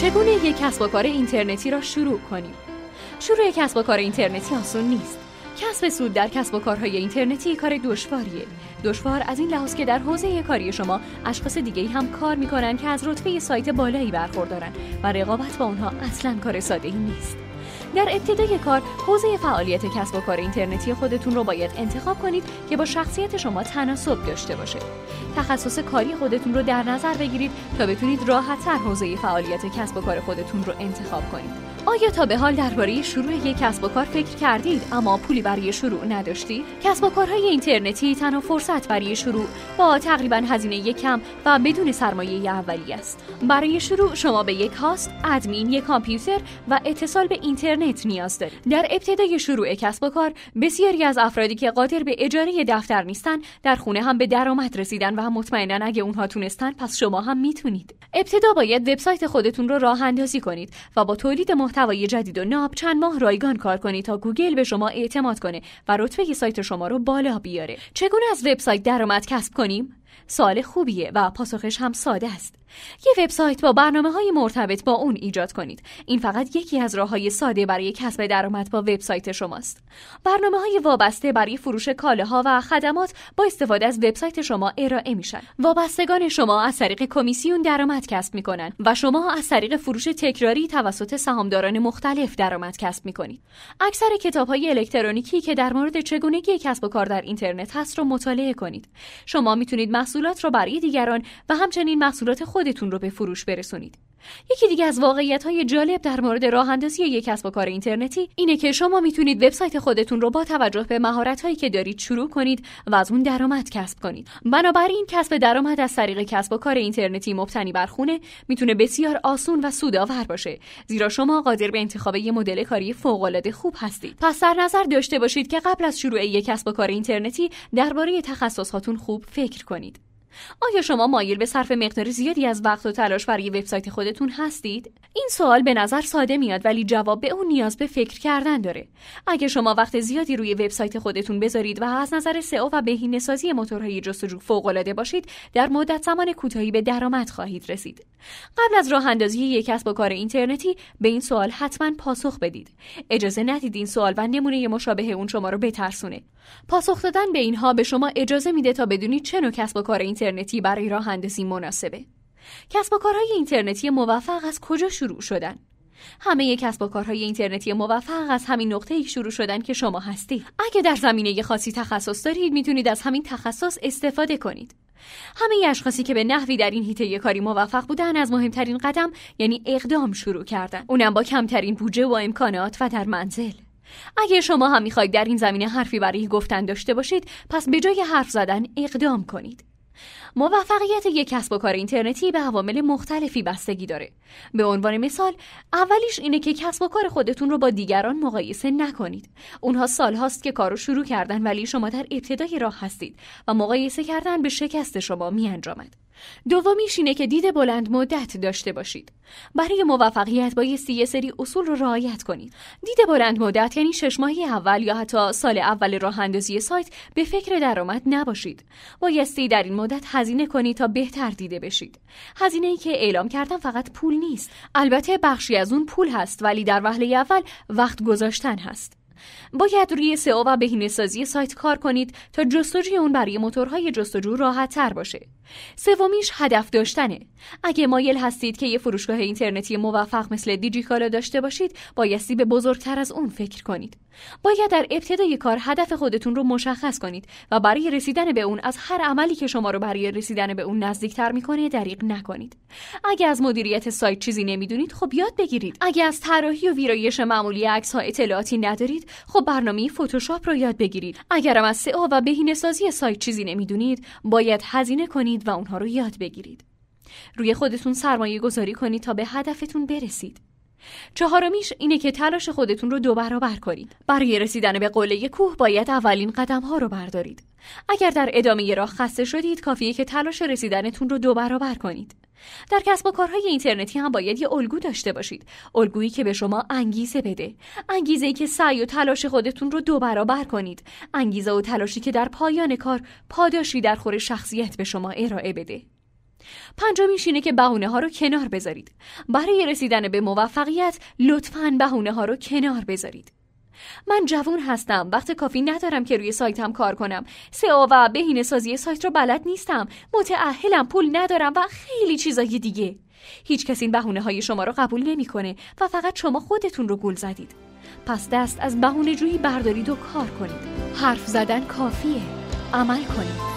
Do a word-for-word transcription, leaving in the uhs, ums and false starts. چگونه یک کسب و کار اینترنتی را شروع کنیم؟ شروع کسب و کار اینترنتی آسان نیست. کسب سود در کسب و کارهای اینترنتی کار دشواریه. دشوار از این لحاظ که در حوزه کاری شما اشخاص دیگه‌ای هم کار می‌کنن که از رتبه سایت بالایی برخوردارن و رقابت با اونها اصلاً کار ساده‌ای نیست. در ابتدای کار، حوزه فعالیت کسب و کار اینترنتی خودتون رو باید انتخاب کنید که با شخصیت شما تناسب داشته باشه. تخصص کاری خودتون رو در نظر بگیرید تا بتونید راحت‌تر حوزه فعالیت کسب و کار خودتون رو انتخاب کنید. آیا تا به حال درباره شروع یک کسب و کار فکر کردید اما پولی برای شروع نداشتید؟ کسب و کارهای اینترنتی تنها فرصت برای شروع با تقریباً هزینه کم و بدون سرمایه اولیه است. برای شروع شما به یک هاست، ادمین، یک کامپیوتر و اتصال به اینترنت نیاز دارید. در ابتدای شروع کسب و کار، بسیاری از افرادی که قادر به اجاره دفتر نیستن، در خونه هم به درآمد رسیدن و مطمئناً اگه اونها تونستن پس شما هم میتونید. ابتدا باید وبسایت خودتون رو راه اندازی کنید و با تولید محتوای جدید و ناب چند ماه رایگان کار کنید تا گوگل به شما اعتماد کنه و رتبه سایت شما رو بالا بیاره. چگونه از وبسایت درآمد کسب کنیم؟ سوال خوبیه و پاسخش هم ساده است. یه وبسایت با برنامه‌های مرتبط با اون ایجاد کنید. این فقط یکی از راه‌های ساده برای کسب درآمد با وبسایت شماست. برنامه‌های وابسته برای فروش کالاها و خدمات با استفاده از وبسایت شما ارائه میشن. وابستگان شما از طریق کمیسیون درآمد کسب میکنن و شما از طریق فروش تکراری توسط سهامداران مختلف درآمد کسب میکنید. اکثر کتاب‌های الکترونیکی که در مورد چگونگی کسب و کار در اینترنت هست رو مطالعه کنید. شما میتونید محصولات رو برای دیگران و همچنین محصولات خودتون رو به فروش برسونید. یکی دیگه از واقعیت‌های جالب در مورد راه‌اندازی یک کسب و کار اینترنتی اینه که شما میتونید وبسایت خودتون رو با توجه به مهارت‌هایی که دارید شروع کنید و از اون درآمد کسب کنید. بنابراین کسب درآمد از طریق کسب و کار اینترنتی مبتنی بر خونه میتونه بسیار آسون و سودآور باشه، زیرا شما قادر به انتخاب یک مدل کاری فوق‌العاده خوب هستید. پس در نظر داشته باشید که قبل از شروع یک کسب و کار اینترنتی درباره تخصص‌هاتون خوب فکر کنید. آیا شما مایل به صرف مقدار زیادی از وقت و تلاش برای وبسایت خودتون هستید؟ این سوال به نظر ساده میاد ولی جواب به اون نیاز به فکر کردن داره. اگه شما وقت زیادی روی وبسایت خودتون بذارید و از نظر سئو و بهینه‌سازی موتورهای جستجو فوق‌العاده باشید، در مدت زمان کوتاهی به درآمد خواهید رسید. قبل از راه اندازی یک کسب و کار اینترنتی به این سوال حتما پاسخ بدید. اجازه ندید این سوال و نمونه مشابه اون شما رو بترسونه. پاسخ دادن به اینها به شما اجازه میده تا بدونید چه نوع کسب و کار اینترنتی برای راه اندازی مناسبه. کسب و کارهای اینترنتی موفق از کجا شروع شدن؟ همه کسب و کارهای اینترنتی موفق از همین نقطه‌ای شروع شدن که شما هستید. اگه در زمینه خاصی تخصص دارید، میتونید از همین تخصص استفاده کنید. همه اشخاصی که به نحوی در این حیطه کاری موفق بودن از مهمترین قدم یعنی اقدام شروع کردن، اونم با کمترین بودجه و امکانات و در منزل. اگه شما هم می‌خواید در این زمینه حرفی برای گفتن داشته باشید، پس به جای حرف زدن اقدام کنید. موفقیت یک کسب و کار اینترنتی به عوامل مختلفی بستگی داره. به عنوان مثال، اولیش اینه که کسب و کار خودتون رو با دیگران مقایسه نکنید. اونها سال هاست که کارو شروع کردن ولی شما در ابتدای راه هستید و مقایسه کردن به شکست شما می انجامد. دومیش اینه که دید بلند مدت داشته باشید. برای موفقیت بایستی یه سری اصول رو رعایت کنید. دید بلند مدت یعنی شش ماهی اول یا حتی سال اول راه اندازی سایت به فکر درآمد نباشید. بایستی در این مدت هزینه کنید تا بهتر دیده بشید. هزینه‌ای که اعلام کردم فقط پول نیست. البته بخشی از اون پول هست ولی در وهله اول وقت گذاشتن هست. باید روی سئو و بهینه‌سازی سایت کار کنید تا جستجوی اون برای موتورهای جستجو راحت‌تر باشه. سومیش هدف داشتنه. اگه مایل هستید که یه فروشگاه اینترنتی موفق مثل دیجیکالا داشته باشید، بایستی به بزرگتر از اون فکر کنید. باید در ابتدای کار هدف خودتون رو مشخص کنید و برای رسیدن به اون از هر عملی که شما رو برای رسیدن به اون نزدیک‌تر می‌کنه دریغ نکنید. اگه از مدیریت سایت چیزی نمی‌دونید، خب یاد بگیرید. اگه از طراحی و ویرایش معمولی عکس‌ها اطلاعاتی ندارید، خب برنامه فتوشاپ رو یاد بگیرید. اگرم از سئو و بهینه‌سازی سایت چیزی نمی‌دونید، باید هزینه کنید و اونها رو یاد بگیرید. روی خودتون سرمایه گذاری کنید تا به هدفتون برسید. چهارمیش اینه که تلاش خودتون رو دو برابر کنید. برای رسیدن به قله کوه باید اولین قدم ها رو بردارید. اگر در ادامه راه خسته شدید، کافیه که تلاش رسیدنتون رو دو برابر کنید. در کسب و کارهای اینترنتی هم باید یه الگو داشته باشید، الگویی که به شما انگیزه بده، انگیزه‌ای که سعی و تلاش خودتون رو دو برابر کنید، انگیزه و تلاشی که در پایان کار پاداشی در خور شخصیت به شما ارائه بده. پنجمیش اینه که بهونه ها رو کنار بذارید. برای رسیدن به موفقیت لطفاً بهونه ها رو کنار بذارید. من جوان هستم، وقت کافی ندارم که روی سایتم کار کنم، سئو و بهینه‌سازی سایت رو بلد نیستم، متأهلم، پول ندارم و خیلی چیزای دیگه. هیچ کس این بهونه های شما رو قبول نمی‌کنه و فقط شما خودتون رو گول زدید. پس دست از بهونه جویی بردارید و کار کنید. حرف زدن کافیه، عمل کنید.